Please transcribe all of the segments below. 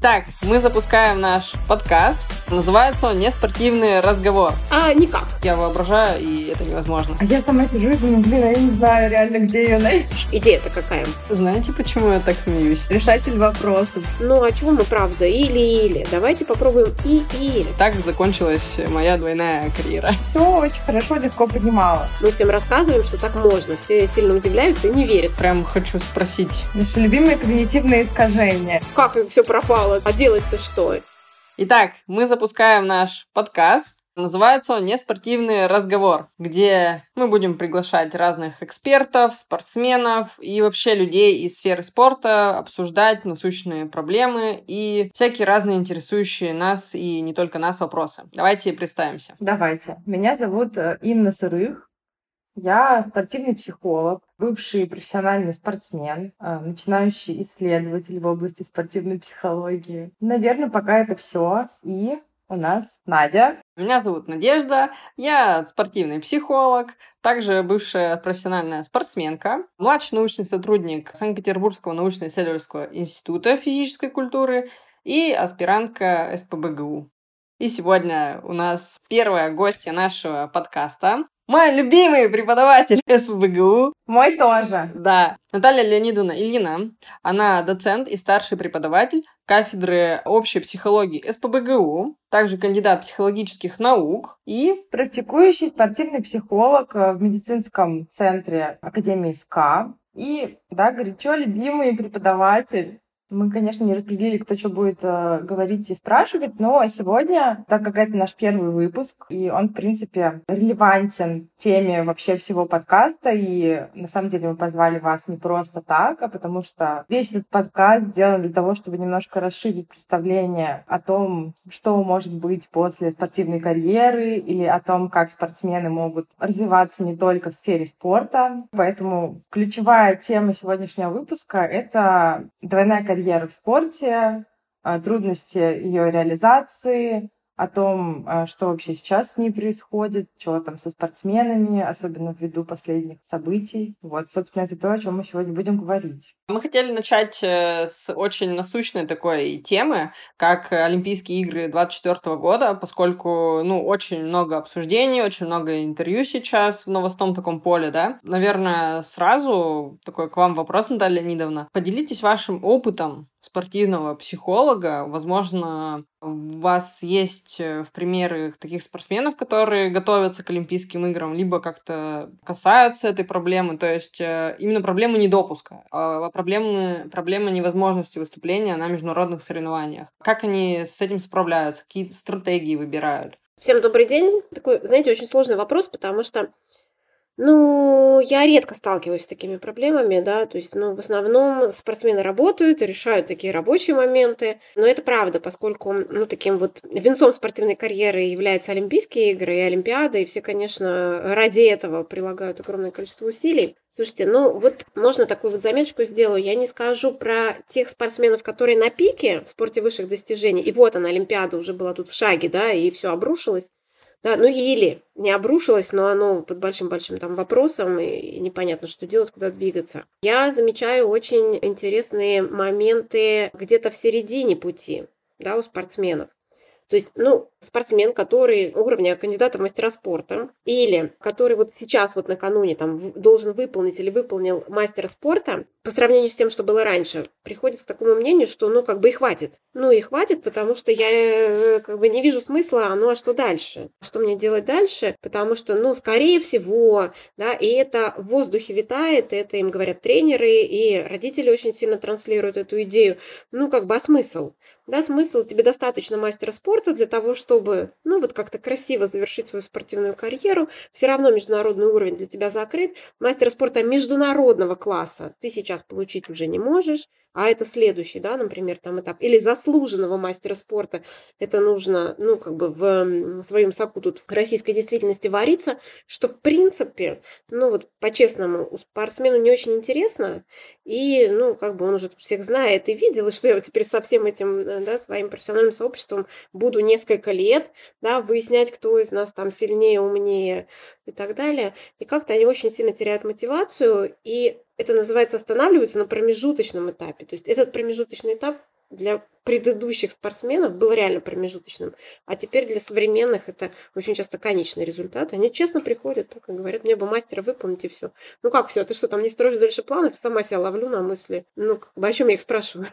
Так, мы запускаем наш подкаст. Называется он «Неспортивный разговор». А, никак. Я воображаю, и это невозможно. А я сама сижу и думаю, блин, я не знаю реально, где ее найти. Идея-то какая? Знаете, почему я так смеюсь? Решатель вопросов. Ну, а чего мы правда? Или-или. Давайте попробуем и-или. Так закончилась моя двойная карьера. Все очень хорошо, легко понимала. Мы всем рассказываем, что так можно. Все сильно удивляются и не верят. Прям хочу спросить. Наши любимые когнитивные искажения. Как все пропало? А делать-то что? Итак, мы запускаем наш подкаст. Называется он «Неспортивный разговор», где мы будем приглашать разных экспертов, спортсменов и вообще людей из сферы спорта, обсуждать насущные проблемы и всякие разные интересующие нас и не только нас вопросы. Давайте представимся. Давайте. Меня зовут Инна Сырых. Я спортивный психолог, бывший профессиональный спортсмен, начинающий исследователь в области спортивной психологии. Наверное, пока это все. И у нас Надя. Меня зовут Надежда, я спортивный психолог, также бывшая профессиональная спортсменка, младший научный сотрудник Санкт-Петербургского научно-исследовательского института физической культуры и аспирантка СПбГУ. И сегодня у нас первая гостья нашего подкаста. Мой любимый преподаватель СПбГУ. Мой тоже. Да. Наталья Леонидовна Ильина. Она доцент и старший преподаватель кафедры общей психологии СПбГУ, также кандидат психологических наук и практикующий спортивный психолог в медицинском центре Академии СКА. И, да, горячо любимый преподаватель. Мы, конечно, не распределили, кто что будет говорить и спрашивать, но сегодня, так как это наш первый выпуск, и он, в принципе, релевантен теме вообще всего подкаста, и на самом деле мы позвали вас не просто так, а потому что весь этот подкаст сделан для того, чтобы немножко расширить представление о том, что может быть после спортивной карьеры, или о том, как спортсмены могут развиваться не только в сфере спорта. Поэтому ключевая тема сегодняшнего выпуска — это двойная карьера. Карьера в спорте, трудности ее реализации, о том, что вообще сейчас с ней происходит, что там со спортсменами, особенно ввиду последних событий. Вот, собственно, это то, о чем мы сегодня будем говорить. Мы хотели начать с очень насущной такой темы, как Олимпийские игры 2024 года, поскольку, очень много обсуждений, очень много интервью сейчас в новостном таком поле, да. Наверное, сразу такой к вам вопрос, Наталья Леонидовна. Поделитесь вашим опытом спортивного психолога. Возможно, у вас есть примеры таких спортсменов, которые готовятся к Олимпийским играм, либо как-то касаются этой проблемы, то есть именно проблемы недопуска, а проблемы невозможности выступления на международных соревнованиях. Как они с этим справляются? Какие стратегии выбирают? Всем добрый день. Такой, знаете, очень сложный вопрос, потому что я редко сталкиваюсь с такими проблемами, да, то есть, в основном спортсмены работают, решают такие рабочие моменты, но это правда, поскольку, таким вот венцом спортивной карьеры являются Олимпийские игры и Олимпиады, и все, конечно, ради этого прилагают огромное количество усилий. Слушайте, можно такую заметочку сделаю, я не скажу про тех спортсменов, которые на пике в спорте высших достижений, и вот она, Олимпиада уже была тут в шаге, да, и все обрушилось. Да, или не обрушилось, но оно под большим-большим там вопросом, и непонятно, что делать, куда двигаться. Я замечаю очень интересные моменты где-то в середине пути, да, у спортсменов. То есть, спортсмен, который уровня кандидата в мастера спорта, или который вот сейчас вот накануне там должен выполнить или выполнил мастера спорта, по сравнению с тем, что было раньше, приходит к такому мнению, что и хватит. И хватит, потому что я не вижу смысла, а что дальше? Что мне делать дальше? Потому что, скорее всего, да, и это в воздухе витает, это им говорят тренеры, и родители очень сильно транслируют эту идею. А смысл? Да, смысл, тебе достаточно мастера спорта для того, чтобы, как-то красиво завершить свою спортивную карьеру. Все равно международный уровень для тебя закрыт. Мастера спорта международного класса ты сейчас получить уже не можешь, а это следующий, да, например, там этап. Или заслуженного мастера спорта. Это нужно, в своем соку тут в российской действительности вариться, что, в принципе, по-честному, спортсмену не очень интересно. И, он уже всех знает и видел, и что я вот теперь со всем этим... Да, своим профессиональным сообществом буду несколько лет, да, выяснять, кто из нас там сильнее, умнее и так далее. И как-то они очень сильно теряют мотивацию, и это называется останавливаются на промежуточном этапе. То есть этот промежуточный этап для предыдущих спортсменов был реально промежуточным, а теперь для современных это очень часто конечный результат. Они честно приходят, так и говорят: мне бы мастера выполнить и все. Ну как все, ты что, там не строишь дальше планов? Сама себя ловлю на мысли. Ну как бы, о чем я их спрашиваю?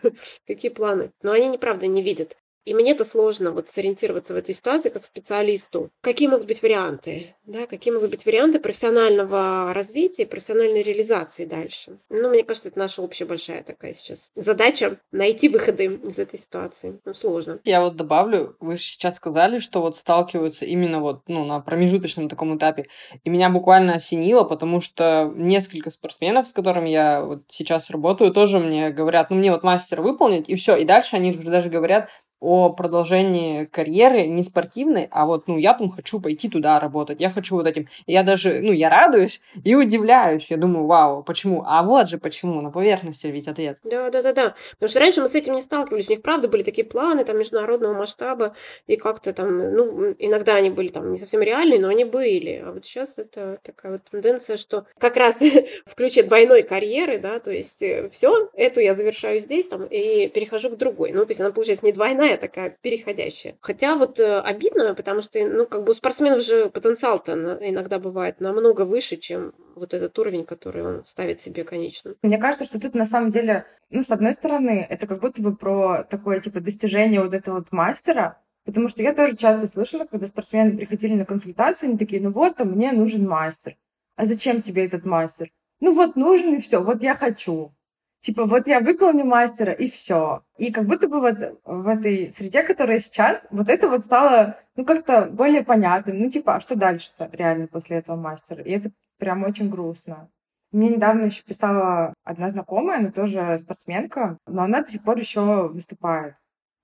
Какие планы? Но они, неправда, не видят. И мне это сложно вот сориентироваться в этой ситуации как специалисту. Какие могут быть варианты? Да? Какие могут быть варианты профессионального развития, профессиональной реализации дальше? Ну, мне кажется, это наша общая большая такая сейчас задача — найти выходы из этой ситуации. Ну, сложно. Я вот добавлю, вы сейчас сказали, что вот сталкиваются именно вот, ну, на промежуточном таком этапе. И меня буквально осенило, потому что несколько спортсменов, с которыми я вот сейчас работаю, тоже мне говорят: ну, мне вот мастер выполнить, и все. И дальше они уже даже говорят о продолжении карьеры не спортивной, а вот, ну, я там хочу пойти туда работать, я хочу вот этим. Я даже, ну, я радуюсь и удивляюсь. Я думаю: вау, почему? А вот же почему, на поверхности ведь ответ. Да. Потому что раньше мы с этим не сталкивались. У них, правда, были такие планы там международного масштаба, и как-то там, ну, иногда они были там не совсем реальные, но они были. А вот сейчас это такая вот тенденция, что как раз в ключе двойной карьеры, да, то есть все, эту я завершаю здесь там и перехожу к другой. Ну, то есть она, получается, не двойная, такая переходящая. Хотя вот обидно, потому что, ну, как бы у спортсменов же потенциал-то иногда бывает намного выше, чем вот этот уровень, который он ставит себе конечным. Мне кажется, что тут на самом деле, ну, с одной стороны, это как будто бы про такое, типа, достижение вот этого вот мастера, потому что я тоже часто слышала, когда спортсмены приходили на консультацию, они такие: ну вот, мне нужен мастер. А зачем тебе этот мастер? Ну вот нужен, и все, вот я хочу. Типа, вот я выполню мастера, и все. И как будто бы вот в этой среде, которая сейчас, вот это вот стало, ну, как-то более понятным. Ну, типа, а что дальше-то реально после этого мастера? И это прям очень грустно. Мне недавно еще писала одна знакомая, она тоже спортсменка, но она до сих пор еще выступает.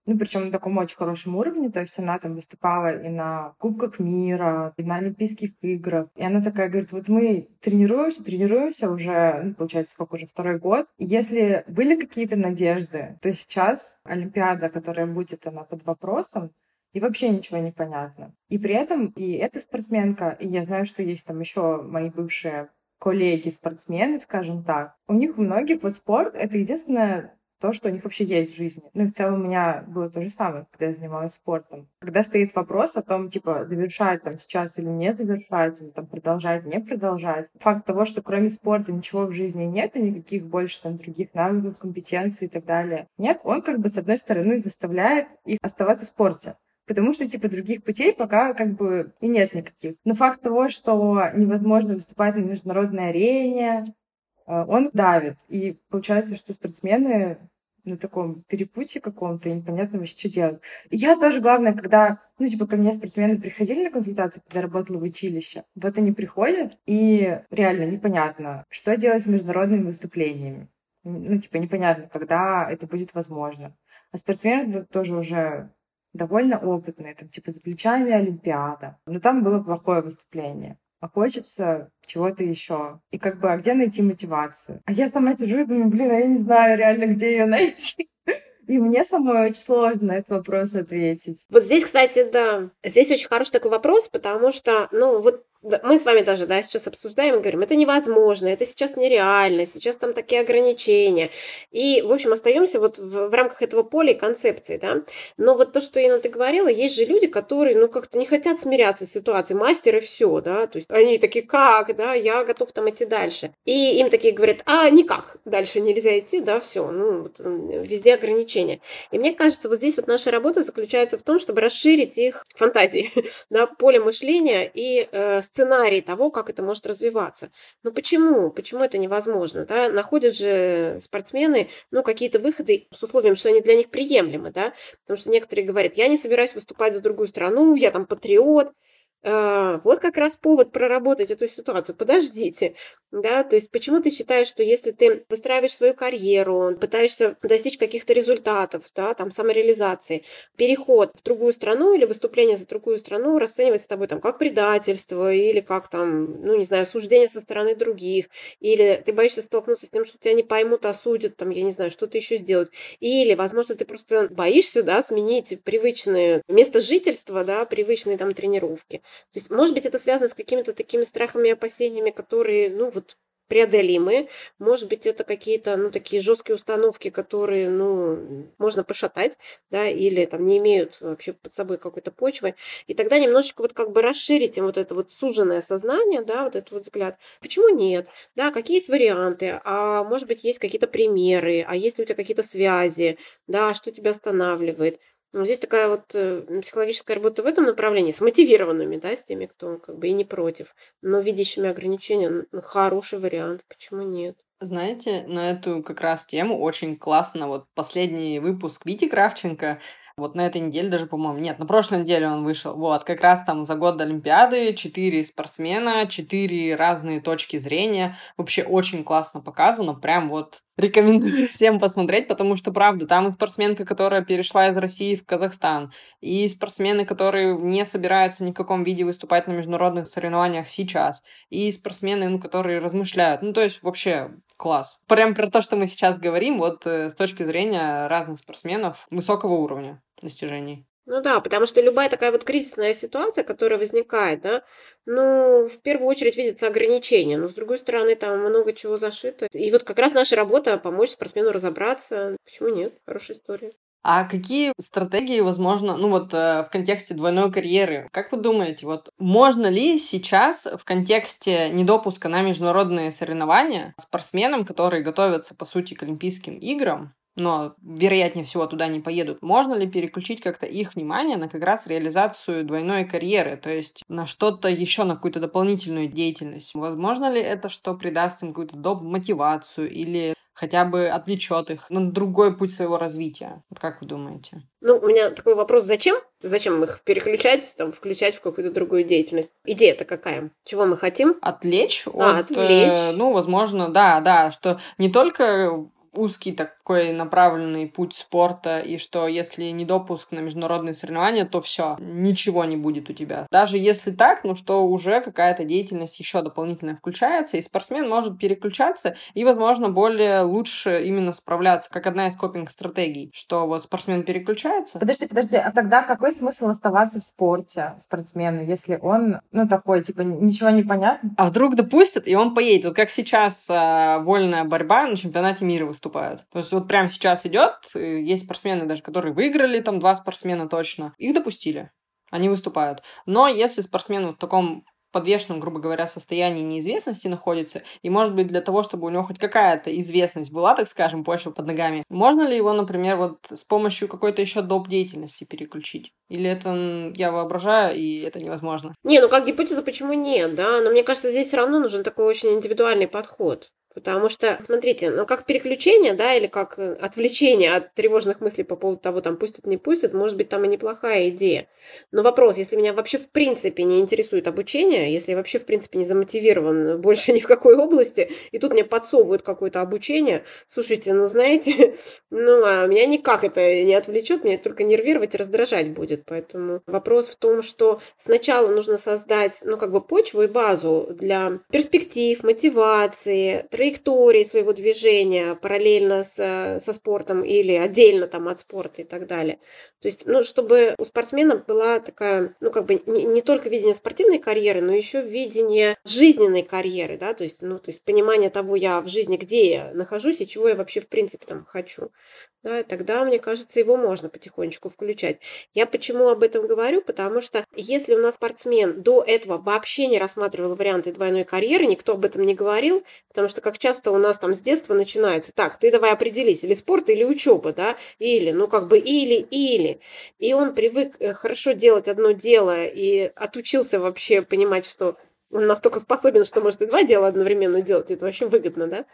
Ну, причем на таком очень хорошем уровне, то есть она там выступала и на Кубках мира, и на Олимпийских играх. И она такая говорит: вот мы тренируемся уже, ну, получается, сколько уже, второй год. И если были какие-то надежды, то сейчас Олимпиада, которая будет, она под вопросом, и вообще ничего не понятно. И при этом и эта спортсменка, и я знаю, что есть там еще мои бывшие коллеги-спортсмены, скажем так, у них у многих вот спорт — это единственное то, что у них вообще есть в жизни. Ну и в целом у меня было то же самое, когда я занималась спортом. Когда стоит вопрос о том, типа, завершать там сейчас или не завершать, или там продолжать, не продолжать. Факт того, что кроме спорта ничего в жизни нет, и никаких больше там других навыков, компетенций и так далее нет, он как бы с одной стороны заставляет их оставаться в спорте. Потому что, типа, других путей пока как бы и нет никаких. Но факт того, что невозможно выступать на международной арене, он давит. И получается, что спортсмены на таком перепутье каком-то, и непонятно вообще, что делать. И я тоже, главное, когда, ну, типа, ко мне спортсмены приходили на консультации, когда работала в училище, вот они приходят, и реально непонятно, что делать с международными выступлениями. Ну, типа, непонятно, когда это будет возможно. А спортсмены тоже уже довольно опытные, там, типа, за плечами Олимпиада. Но там было плохое выступление. А хочется чего-то еще. И как бы, а где найти мотивацию? А я сама сижу и думаю: блин, а я не знаю реально, где ее найти. И мне самой очень сложно на этот вопрос ответить. Вот здесь, кстати, да, здесь очень хороший такой вопрос, потому что, ну, вот мы с вами даже, да, сейчас обсуждаем и говорим: это невозможно, это сейчас нереально, сейчас там такие ограничения. И, в общем, остаемся вот в рамках этого поля и концепции, да. Но вот то, что, Инна, ты говорила, есть же люди, которые, ну, как-то не хотят смиряться с ситуацией, мастер и все, да. То есть они такие: как, да, я готов там идти дальше. И им такие говорят: а никак, дальше нельзя идти, да, все, ну, вот, везде ограничения. И мне кажется, вот здесь вот наша работа заключается в том, чтобы расширить их фантазии, да, поле мышления и сценарий того, как это может развиваться. Но почему? Почему это невозможно? Да? Находят же спортсмены, ну, какие-то выходы с условием, что они для них приемлемы, да? Потому что некоторые говорят: я не собираюсь выступать за другую страну, я там патриот. Вот как раз повод проработать эту ситуацию. Подождите, да, то есть почему ты считаешь, что если ты выстраиваешь свою карьеру, пытаешься достичь каких-то результатов, да, там, самореализации, переход в другую страну или выступление за другую страну расценивается тобой там как предательство или как там, ну, не знаю, осуждение со стороны других, или ты боишься столкнуться с тем, что тебя не поймут, осудят, там, я не знаю, что-то еще сделать, или, возможно, ты просто боишься, да, сменить привычное место жительства, да, привычные там тренировки. То есть, может быть, это связано с какими-то такими страхами и опасениями, которые, ну, вот преодолимые. Может быть, это какие-то, такие жесткие установки, которые, можно пошатать, да, или там не имеют вообще под собой какой-то почвы. И тогда немножечко расширить им это суженное сознание, да, этот взгляд. Почему нет? Да, какие есть варианты? А может быть, есть какие-то примеры? А есть ли у тебя какие-то связи? Да, что тебя останавливает? Здесь такая психологическая работа в этом направлении, с мотивированными, да, с теми, кто и не против, но видящими ограничения, хороший вариант, почему нет? Знаете, на эту как раз тему очень классно, последний выпуск Вити Кравченко, на этой неделе даже, по-моему, нет, на прошлой неделе он вышел, как раз там за год до Олимпиады 4 спортсмена, 4 разные точки зрения, вообще очень классно показано, прям рекомендую всем посмотреть, потому что, правда, там и спортсменка, которая перешла из России в Казахстан, и спортсмены, которые не собираются ни в каком виде выступать на международных соревнованиях сейчас, и спортсмены, которые размышляют. То есть, вообще, класс. Прям про то, что мы сейчас говорим, с точки зрения разных спортсменов высокого уровня достижений. Потому что любая такая кризисная ситуация, которая возникает, да, в первую очередь видятся ограничения, но с другой стороны там много чего зашито. И как раз наша работа помочь спортсмену разобраться. Почему нет? Хорошая история. А какие стратегии, возможно, в контексте двойной карьеры? Как вы думаете, можно ли сейчас в контексте недопуска на международные соревнования спортсменам, которые готовятся, по сути, к Олимпийским играм, но, вероятнее всего, туда не поедут, можно ли переключить как-то их внимание на как раз реализацию двойной карьеры, то есть на что-то еще, на какую-то дополнительную деятельность? Возможно ли это, что придаст им какую-то доп. Мотивацию или хотя бы отвлечет их на другой путь своего развития? Как вы думаете? У меня такой вопрос: зачем? Зачем их переключать, включать в какую-то другую деятельность? Идея-то какая? Чего мы хотим? Отвлечь? Возможно, да, что не только узкий такой направленный путь спорта, и что если недопуск на международные соревнования, то все, ничего не будет у тебя. Даже если так, что уже какая-то деятельность еще дополнительно включается, и спортсмен может переключаться и, возможно, более лучше именно справляться, как одна из копинг-стратегий, что спортсмен переключается. Подожди, а тогда какой смысл оставаться в спорте спортсмену, если он, такой, ничего не понятно? А вдруг допустят, и он поедет. Как сейчас вольная борьба на чемпионате мира выступают. То есть прямо сейчас идет, есть спортсмены даже, которые выиграли, там 2 спортсмена точно, их допустили, они выступают. Но если спортсмен в таком подвешенном, грубо говоря, состоянии неизвестности находится, и, может быть, для того, чтобы у него хоть какая-то известность была, так скажем, почва под ногами, можно ли его, например, с помощью какой-то еще доп. Деятельности переключить? Или это я воображаю, и это невозможно? Как гипотеза, почему нет, да? Но мне кажется, здесь все равно нужен такой очень индивидуальный подход. Потому что, смотрите, как переключение, да, или как отвлечение от тревожных мыслей по поводу того, там, пустят, не пустят, может быть, там и неплохая идея. Но вопрос, если меня вообще в принципе не интересует обучение, если я вообще в принципе не замотивирован больше ни в какой области, и тут мне подсовывают какое-то обучение, слушайте, знаете, а меня никак это не отвлечет, меня только нервировать и раздражать будет. Поэтому вопрос в том, что сначала нужно создать, почву и базу для перспектив, мотивации, траектории своего движения параллельно со спортом или отдельно там от спорта и так далее. То есть, чтобы у спортсмена была такая, не только видение спортивной карьеры, но еще видение жизненной карьеры, да, то есть понимание того, я в жизни, где я нахожусь и чего я вообще в принципе там хочу. Да, и тогда, мне кажется, его можно потихонечку включать. Я почему об этом говорю? Потому что если у нас спортсмен до этого вообще не рассматривал варианты двойной карьеры, никто об этом не говорил, потому что как часто у нас там с детства начинается: так, ты давай определись, или спорт, или учеба, да, или, или. И он привык хорошо делать одно дело и отучился вообще понимать, что он настолько способен, что может и 2 дела одновременно делать, это вообще выгодно, да,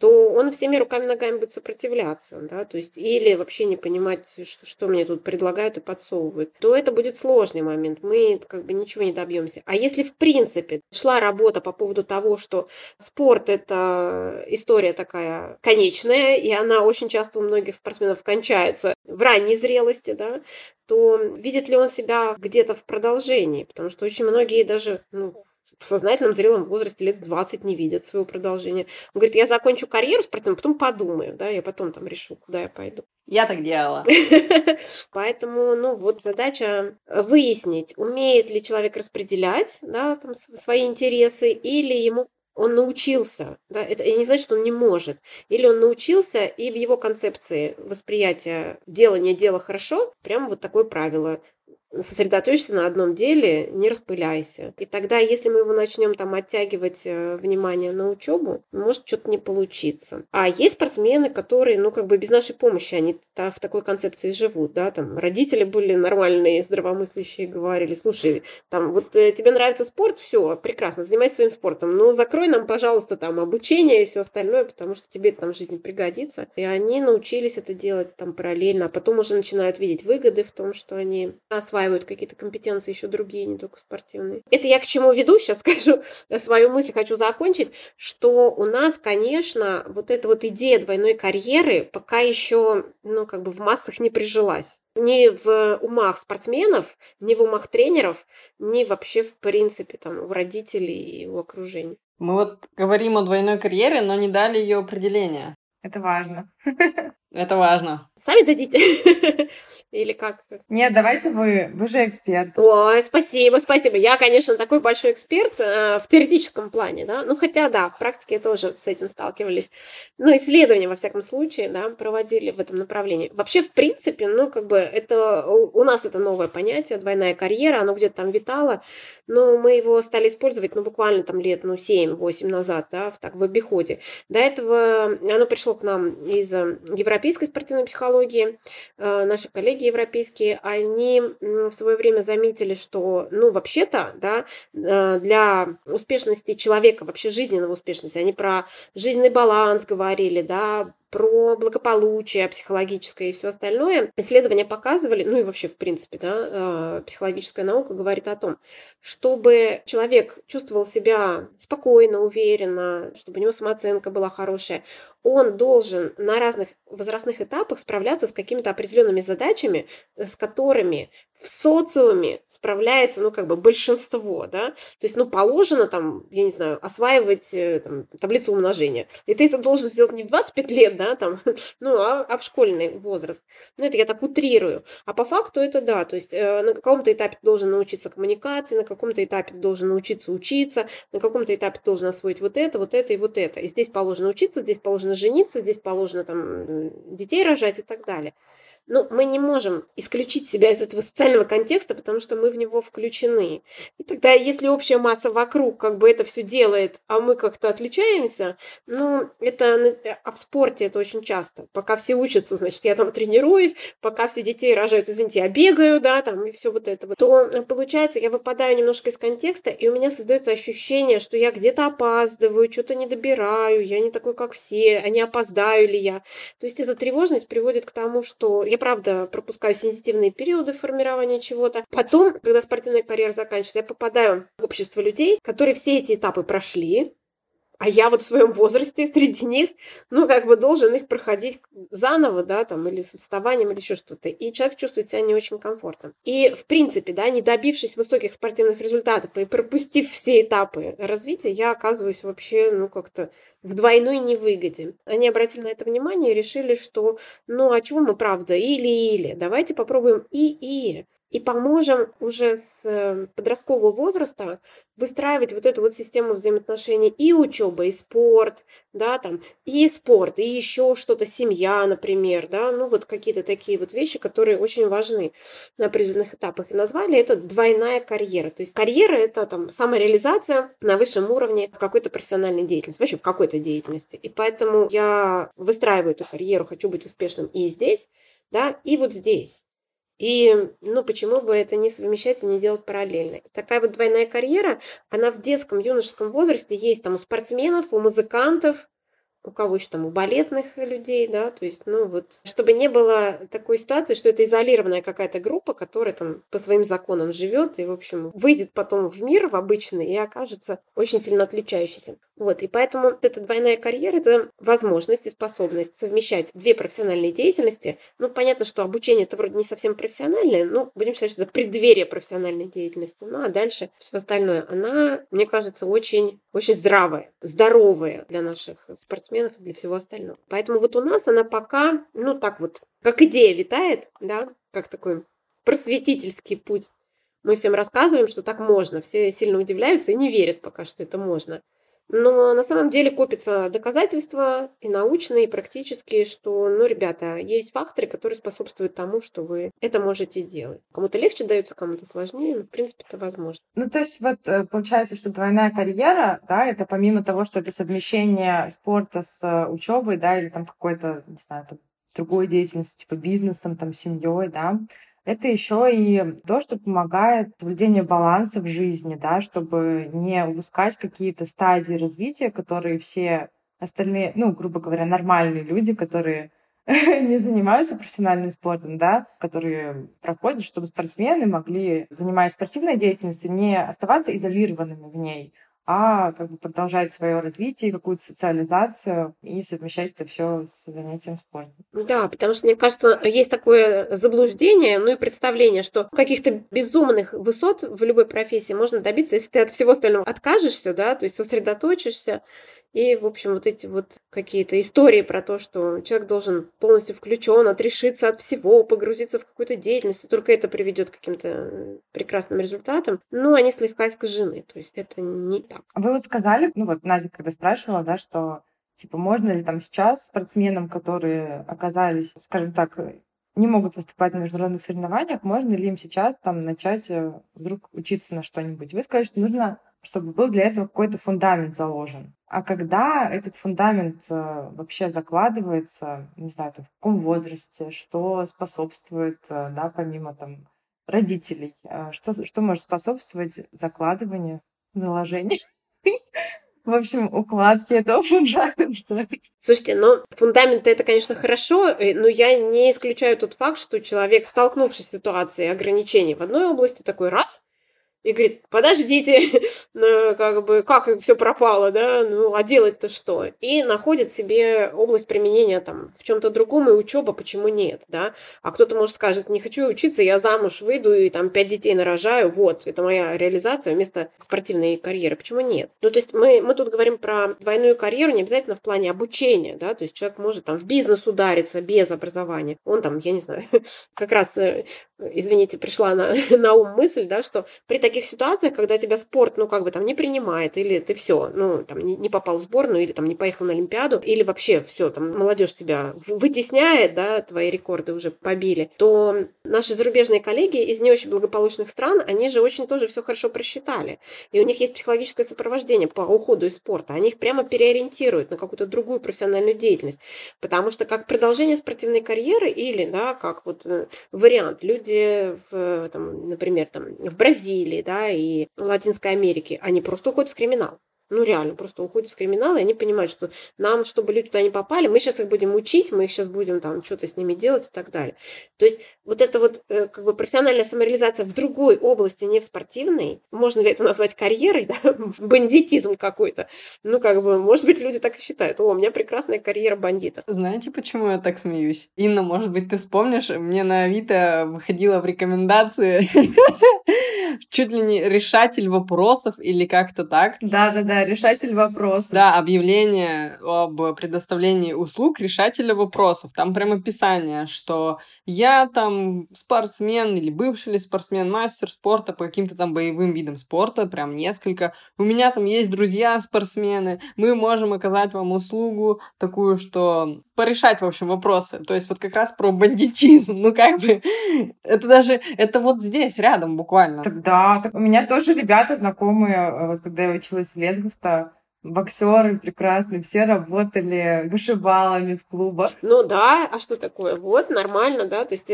то он всеми руками-ногами будет сопротивляться, да, то есть или вообще не понимать, что мне тут предлагают и подсовывают, то это будет сложный момент, мы ничего не добьемся. А если в принципе шла работа по поводу того, что спорт — это история такая конечная, и она очень часто у многих спортсменов кончается в ранней зрелости, да, то видит ли он себя где-то в продолжении, потому что очень многие даже, в сознательном зрелом возрасте лет 20 не видят своего продолжения. Он говорит: я закончу карьеру спортивную, потом подумаю, да, я потом там решу, куда я пойду. Я так делала. Поэтому, задача выяснить, умеет ли человек распределять, да, там, свои интересы, или ему он научился, да, это не значит, что он не может, или он научился, и в его концепции восприятия делания дела хорошо, прям вот такое правило: сосредоточься на одном деле, не распыляйся. И тогда, если мы его начнем там оттягивать внимание на учебу, может что-то не получиться. А есть спортсмены, которые, ну, как бы без нашей помощи, они в такой концепции живут, да, там родители были нормальные, здравомыслящие, говорили: слушай, там, вот тебе нравится спорт, все, прекрасно, занимайся своим спортом, но закрой нам, пожалуйста, там обучение и все остальное, потому что тебе там в жизни пригодится. И они научились это делать там параллельно, а потом уже начинают видеть выгоды в том, что они осваивают какие-то компетенции еще другие, не только спортивные. Это я к чему веду, сейчас скажу свою мысль, хочу закончить, что у нас, конечно, вот эта вот идея двойной карьеры пока еще, ну, как бы в массах не прижилась. Ни в умах спортсменов, ни в умах тренеров, ни вообще, в принципе, там, у родителей и у окружения. Мы вот говорим о двойной карьере, но не дали ее определения. Это важно. Это важно. Сами дадите? Или как? Нет, давайте вы же эксперт. Ой, спасибо, спасибо. Я, конечно, такой большой эксперт в теоретическом плане, да. Ну, хотя, да, в практике тоже с этим сталкивались. Ну, исследования, во всяком случае, да, проводили в этом направлении. Вообще, в принципе, ну, как бы, это у нас это новое понятие, двойная карьера, оно где-то там витало, но мы его стали использовать, ну, буквально там лет, ну, 7-8 назад, да, так, в обиходе. До этого оно пришло к нам из европейской спортивной психологии. Наши коллеги европейские, они в свое время заметили, что, ну, вообще-то, да, для успешности человека, вообще жизненного успешности, они про жизненный баланс говорили, да, про благополучие психологическое и все остальное. Исследования показывали, ну и вообще, в принципе, да, психологическая наука говорит о том, чтобы человек чувствовал себя спокойно, уверенно, чтобы у него самооценка была хорошая, он должен на разных возрастных этапах справляться с какими-то определенными задачами, с которыми в социуме справляется, ну, как бы большинство, да, то есть, ну, положено там, я не знаю, осваивать там таблицу умножения, и ты это должен сделать не в 25 лет, да, там, ну, а в школьный возраст, ну, это я так утрирую, а по факту это да, то есть на каком-то этапе ты должен научиться коммуникации, на каком-то этапе ты должен научиться учиться, на каком-то этапе ты должен освоить вот это и вот это, и здесь положено учиться, здесь положено жениться, здесь положено там детей рожать и так далее. Ну, мы не можем исключить себя из этого социального контекста, потому что мы в него включены. И тогда, если общая масса вокруг как бы это все делает, а мы как-то отличаемся, ну, это... А в спорте это очень часто. Пока все учатся, значит, я там тренируюсь, пока все детей рожают, извините, я бегаю, да, там, и все вот это вот. То, получается, я выпадаю немножко из контекста, и у меня создается ощущение, что я где-то опаздываю, что-то не добираю, я не такой, как все, а не опоздаю ли я. То есть эта тревожность приводит к тому, что... Я, правда, пропускаю сенситивные периоды формирования чего-то. Потом, когда спортивная карьера заканчивается, я попадаю в общество людей, которые все эти этапы прошли, а я вот в своем возрасте среди них, ну, как бы должен их проходить заново, да, там, или с отставанием, или еще что-то. И человек чувствует себя не очень комфортно. И, в принципе, да, не добившись высоких спортивных результатов и пропустив все этапы развития, я оказываюсь вообще, ну, как-то... в двойной невыгоде. Они обратили на это внимание и решили, что, ну, а чего мы, правда, или-или, давайте попробуем и-и. И поможем уже с подросткового возраста выстраивать вот эту вот систему взаимоотношений и учеба, и спорт, да, там, и спорт, и еще что-то, семья, например, да, ну, вот какие-то такие вот вещи, которые очень важны на определенных этапах. И назвали это двойная карьера. То есть карьера – это там самореализация на высшем уровне в какой-то профессиональной деятельности, вообще в какой-то деятельности. И поэтому я выстраиваю эту карьеру, хочу быть успешным и здесь, да, и вот здесь. И, ну, почему бы это не совмещать и не делать параллельно? Такая вот двойная карьера, она в детском, юношеском возрасте есть там у спортсменов, у музыкантов, у кого еще там, у балетных людей, да, то есть, ну, вот, чтобы не было такой ситуации, что это изолированная какая-то группа, которая там по своим законам живет и, в общем, выйдет потом в мир, в обычный, и окажется очень сильно отличающейся. Вот, и поэтому вот эта двойная карьера – это возможность и способность совмещать две профессиональные деятельности. Ну, понятно, что обучение – это вроде не совсем профессиональное, но будем считать, что это преддверие профессиональной деятельности. Ну, а дальше все остальное. Она, мне кажется, очень, очень здравая, здоровая для наших спортсменов и для всего остального. Поэтому вот у нас она пока, ну, так вот, как идея витает, да, как такой просветительский путь. Мы всем рассказываем, что так можно. Все сильно удивляются и не верят пока, что это можно. Но на самом деле копятся доказательства и научные, и практические, что, ребята, есть факторы, которые способствуют тому, что вы это можете делать. Кому-то легче дается, кому-то сложнее, но, в принципе, это возможно. То есть вот получается, что двойная карьера, да, это помимо того, что это совмещение спорта с учебой, да, или там какой-то, не знаю, там, другой деятельностью, типа бизнесом, там, семьей, да, это еще и то, что помогает соблюдению баланса в жизни, да, чтобы не упускать какие-то стадии развития, которые все остальные, грубо говоря, нормальные люди, которые не занимаются профессиональным спортом, да, которые проходят, чтобы спортсмены могли, занимаясь спортивной деятельностью, не оставаться изолированными в ней, а продолжать свое развитие, какую-то социализацию и совмещать это все с занятием спортом. Да, потому что, мне кажется, есть такое заблуждение, и представление, что каких-то безумных высот в любой профессии можно добиться, если ты от всего остального откажешься, да, то есть сосредоточишься. И, в общем, эти какие-то истории про то, что человек должен полностью включен, отрешиться от всего, погрузиться в какую-то деятельность, и только это приведет к каким-то прекрасным результатам, они слегка искажены, то есть это не так. Вы сказали, Надя когда спрашивала, да, что, можно ли там сейчас спортсменам, которые оказались, скажем так, не могут выступать на международных соревнованиях, можно ли им сейчас там начать вдруг учиться на что-нибудь? Вы сказали, что нужно, чтобы был для этого какой-то фундамент заложен. А когда этот фундамент вообще закладывается, не знаю, в каком возрасте, что способствует, да, помимо там родителей, что может способствовать закладыванию, заложению? В общем, укладки этого фундамента. Слушайте, фундамент это, конечно, хорошо, но я не исключаю тот факт, что человек, столкнувшись с ситуацией ограничений в одной области, такой раз и говорит: подождите, как все пропало, да, а делать-то что? И находит себе область применения там в чем-то другом, и учеба почему нет, да? А кто-то, может, скажет: не хочу учиться, я замуж выйду и там 5 детей нарожаю, это моя реализация вместо спортивной карьеры, почему нет? То есть мы тут говорим про двойную карьеру не обязательно в плане обучения, да, то есть человек может там в бизнес удариться без образования, он там, я не знаю, как раз, извините, пришла на ум мысль, да, что при таких ситуациях, когда тебя спорт, там не принимает, или ты все, там не попал в сборную, или там не поехал на Олимпиаду, или вообще все, там молодежь тебя вытесняет, да, твои рекорды уже побили, то наши зарубежные коллеги из не очень благополучных стран, они же очень тоже все хорошо просчитали. И у них есть психологическое сопровождение по уходу из спорта. Они их прямо переориентируют на какую-то другую профессиональную деятельность. Потому что как продолжение спортивной карьеры или, да, как вариант, люди, например, в Бразилии, да, и Латинской Америки, они просто уходят в криминал. Реально, просто уходят в криминал, и они понимают, что нам, чтобы люди туда не попали, мы сейчас их будем учить, мы их сейчас будем там что-то с ними делать и так далее. То есть это профессиональная самореализация в другой области, не в спортивной, можно ли это назвать карьерой, да? Бандитизм какой-то. Может быть, люди так и считают. У меня прекрасная карьера бандита. Знаете, почему я так смеюсь? Инна, может быть, ты вспомнишь, мне на Авито выходила в рекомендации чуть ли не решатель вопросов или как-то так. Да, решатель вопросов. Да, объявление об предоставлении услуг решателя вопросов. Там прям описание, что я там спортсмен или бывший ли спортсмен, мастер спорта по каким-то там боевым видам спорта, прям несколько. У меня там есть друзья-спортсмены, мы можем оказать вам услугу такую, что порешать, в общем, вопросы. То есть как раз про бандитизм. Это даже, это здесь рядом буквально. Да, у меня тоже ребята знакомые, когда я училась в Лесгофта, боксеры прекрасные, все работали вышибалами в клубах. Да, а что такое? Нормально, да, то есть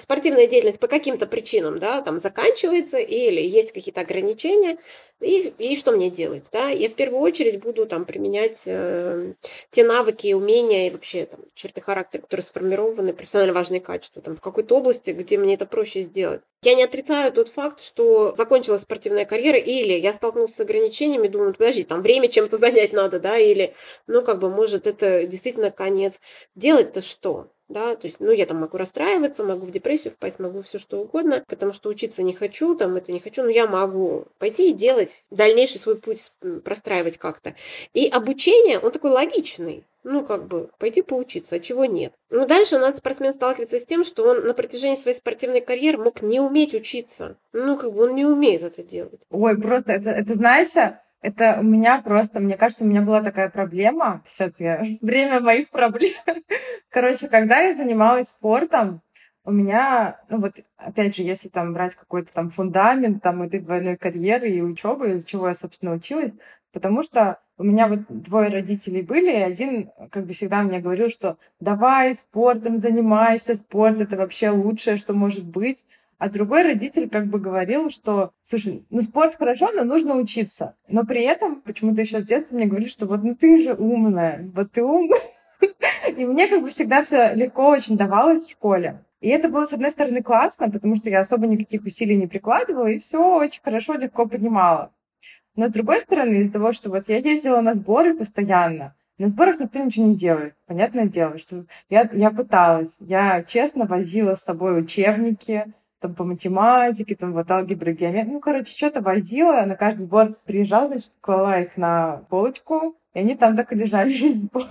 спортивная деятельность по каким-то причинам, да, там заканчивается или есть какие-то ограничения, и что мне делать, да? Я в первую очередь буду там применять те навыки, умения и вообще там черты характера, которые сформированы, профессионально важные качества там в какой-то области, где мне это проще сделать. Я не отрицаю тот факт, что закончилась спортивная карьера, или я столкнулся с ограничениями, думаю, подожди, там время чем-то занять надо, да, или, может, это действительно конец. Делать-то что? Да, то есть, я там могу расстраиваться, могу в депрессию впасть, могу все что угодно, потому что учиться не хочу, там это не хочу, но я могу пойти и делать дальнейший свой путь, простраивать как-то. И обучение, он такой логичный. Пойти поучиться, а чего нет? Дальше у нас спортсмен сталкивается с тем, что он на протяжении своей спортивной карьеры мог не уметь учиться. Он не умеет это делать. Просто это знаете, Это у меня просто, мне кажется, у меня была такая проблема. Сейчас я... Время моих проблем. Короче, когда я занималась спортом, у меня, ну вот, опять же, если там брать какой-то там фундамент, там этой двойной карьеры и учебы, из чего я, собственно, училась, потому что у меня вот двое родителей были, и один как бы всегда мне говорил, что давай спортом занимайся, спорт — это вообще лучшее, что может быть. А другой родитель как бы говорил, что, слушай, ну спорт хорошо, но нужно учиться. Но при этом почему-то еще с детства мне говорили, что вот ну ты же умная, вот ты умная. И мне как бы всегда все легко очень давалось в школе. И это было, с одной стороны, классно, потому что я особо никаких усилий не прикладывала, и все очень хорошо, легко понимала. Но, с другой стороны, из-за того, что вот я ездила на сборы постоянно, на сборах никто ничего не делает, понятное дело, что я пыталась, я честно возила с собой учебники, там по математике, там вот алгебра, геометрия, ну, короче, что-то возила, на каждый сбор приезжала, значит, клала их на полочку, и они там так и лежали весь сбор.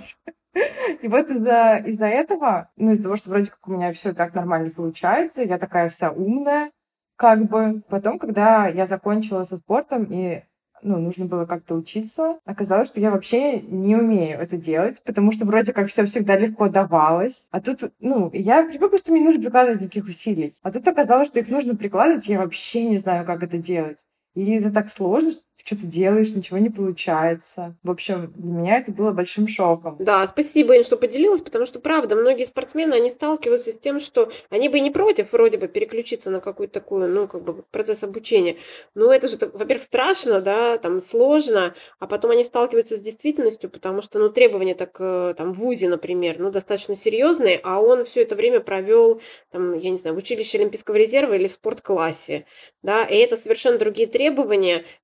И вот из-за этого, ну, из-за того, что вроде как у меня все так нормально получается, я такая вся умная, как бы. Потом, когда я закончила со спортом и, ну, нужно было как-то учиться, оказалось, что я вообще не умею это делать, потому что вроде как все всегда легко давалось. А тут, ну, я привыкла, что мне не нужно прикладывать никаких усилий. А тут оказалось, что их нужно прикладывать, я вообще не знаю, как это делать. И это так сложно, что ты что-то делаешь, ничего не получается. В общем, для меня это было большим шоком. Да, спасибо, Ин, что поделилась, потому что, правда, многие спортсмены, они сталкиваются с тем, что они бы и не против вроде бы переключиться на какой-то такой, ну, как бы процесс обучения. Но это же, во-первых, страшно, да, там, сложно, а потом они сталкиваются с действительностью, потому что, ну, требования так, там, в ВУЗе, например, ну, достаточно серьезные, а он все это время провел, там, я не знаю, в училище Олимпийского резерва или в спортклассе, да, и это совершенно другие требования,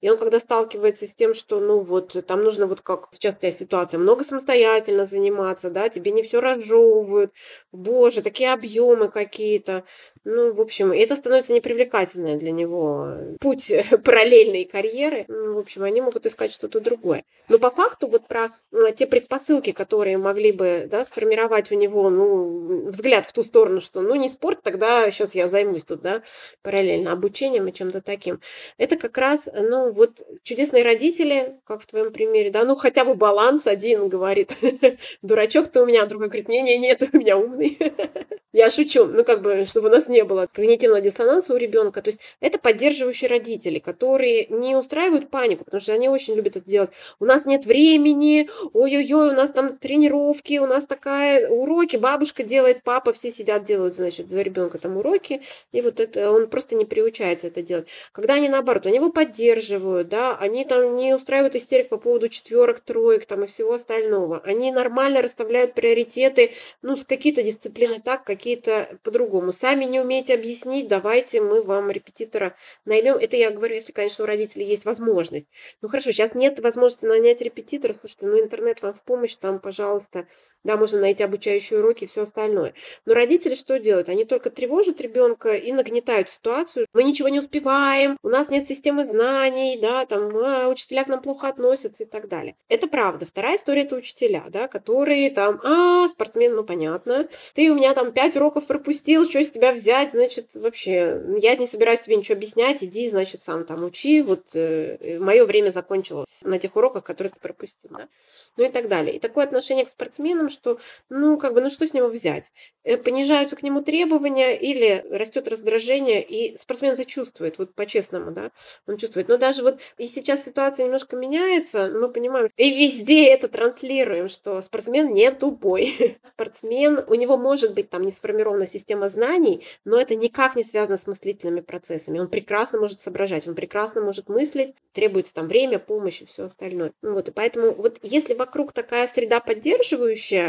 и он когда сталкивается с тем, что, ну, вот, там нужно, вот как сейчас у тебя ситуация, много самостоятельно заниматься, да, тебе не все разжевывают, боже, такие объемы какие-то, ну, в общем, это становится непривлекательным для него путь параллельной карьеры, ну, в общем, они могут искать что-то другое. Но по факту вот про те предпосылки, которые могли бы, да, сформировать у него, ну, взгляд в ту сторону, что, ну, не спорт, тогда сейчас я займусь тут, да, параллельно обучением и чем-то таким. Это как раз, ну, вот чудесные родители, как в твоем примере, да, ну, хотя бы баланс, один говорит, дурачок ты у меня, другой говорит, не-не-не, ты у меня умный. Я шучу, ну, как бы, чтобы у нас не было когнитивного диссонанса у ребенка. То есть это поддерживающие родители, которые не устраивают панику, потому что они очень любят это делать. У нас нет времени, ой-ой-ой, у нас там тренировки, у нас такая, уроки, бабушка делает, папа, все сидят, делают, значит, за ребенка там уроки, и вот это, он просто не приучается это делать. Когда они наоборот, они его поддерживают, да, они там не устраивают истерик по поводу четверок, троек там и всего остального. Они нормально расставляют приоритеты, ну, с какие-то дисциплины так, какие-то по-другому. Сами не умеете объяснить, давайте мы вам репетитора наймем. Это я говорю, если, конечно, у родителей есть возможность. Ну, хорошо, сейчас нет возможности нанять репетитора, слушайте, ну, интернет вам в помощь, там, пожалуйста, да, можно найти обучающие уроки и все остальное. Но родители что делают? Они только тревожат ребенка и нагнетают ситуацию. Мы ничего не успеваем, у нас нет системы знаний, да, там, учителя к нам плохо относятся и так далее. Это правда. Вторая история – это учителя, да, которые там, спортсмен, ну, понятно, ты у меня там 5 уроков пропустил, что с тебя взять, значит, вообще, я не собираюсь тебе ничего объяснять, иди, значит, сам там учи, вот мое время закончилось на тех уроках, которые ты пропустил, да, ну и так далее. И такое отношение к спортсменам, что, ну, как бы, ну, что с него взять? Понижаются к нему требования или растет раздражение, и спортсмен это чувствует, вот по-честному, да, он чувствует. Но даже вот и сейчас ситуация немножко меняется, мы понимаем, и везде это транслируем, что спортсмен не тупой. Спортсмен, у него может быть там не сформирована система знаний, но это никак не связано с мыслительными процессами. Он прекрасно может соображать, он прекрасно может мыслить, требуется там время, помощь и все остальное. Вот, и поэтому вот если вокруг такая среда поддерживающая,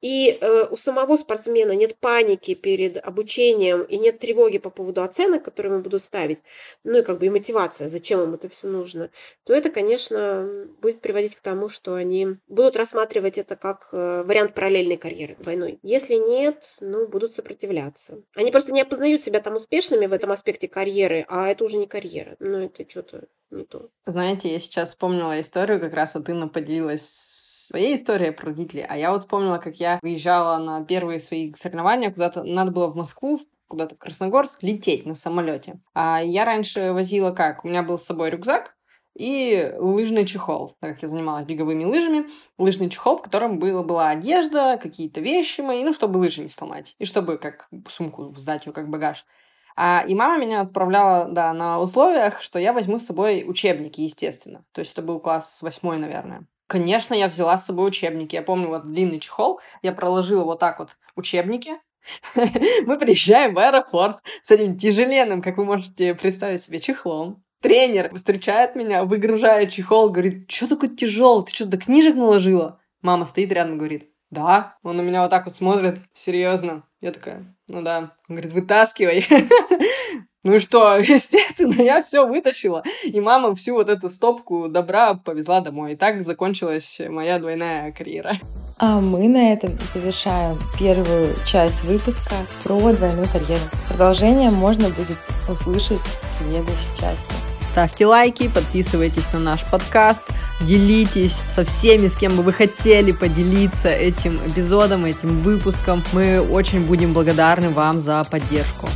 и у самого спортсмена нет паники перед обучением и нет тревоги по поводу оценок, которые ему будут ставить, ну и как бы и мотивация, зачем им это все нужно, то это, конечно, будет приводить к тому, что они будут рассматривать это как вариант параллельной карьеры, двойной. Если нет, ну, будут сопротивляться. Они просто не опознают себя там успешными в этом аспекте карьеры, а это уже не карьера, ну это что-то не то. Знаете, я сейчас вспомнила историю, как раз вот Инна поделилась своей историей про родителей, а я вот вспомнила, как я выезжала на первые свои соревнования куда-то, надо было в Москву, куда-то в Красногорск лететь на самолете. А я раньше возила как? У меня был с собой рюкзак, и лыжный чехол, так как я занималась беговыми лыжами. Лыжный чехол, в котором была одежда, какие-то вещи мои, ну, чтобы лыжи не сломать, и чтобы как сумку сдать ее, как багаж. И мама меня отправляла, да, на условиях, что я возьму с собой учебники, естественно. То есть это был класс 8, наверное. Конечно, я взяла с собой учебники. Я помню, вот длинный чехол, я проложила вот так вот учебники. Мы приезжаем в аэропорт с этим тяжеленным, как вы можете представить себе, чехлом. Тренер встречает меня, выгружает чехол, говорит: «Что такой тяжелый? Ты что, до книжек наложила?» Мама стоит рядом и говорит: «Да». Он на меня вот так вот смотрит, серьезно. Я такая: «Ну да». Он говорит: «Вытаскивай». Ну и что? Естественно, я все вытащила. И мама всю вот эту стопку добра повезла домой. И так закончилась моя двойная карьера. А мы на этом завершаем первую часть выпуска про двойную карьеру. Продолжение можно будет услышать в следующей части. Ставьте лайки, подписывайтесь на наш подкаст, делитесь со всеми, с кем бы вы хотели поделиться этим эпизодом, этим выпуском. Мы очень будем благодарны вам за поддержку.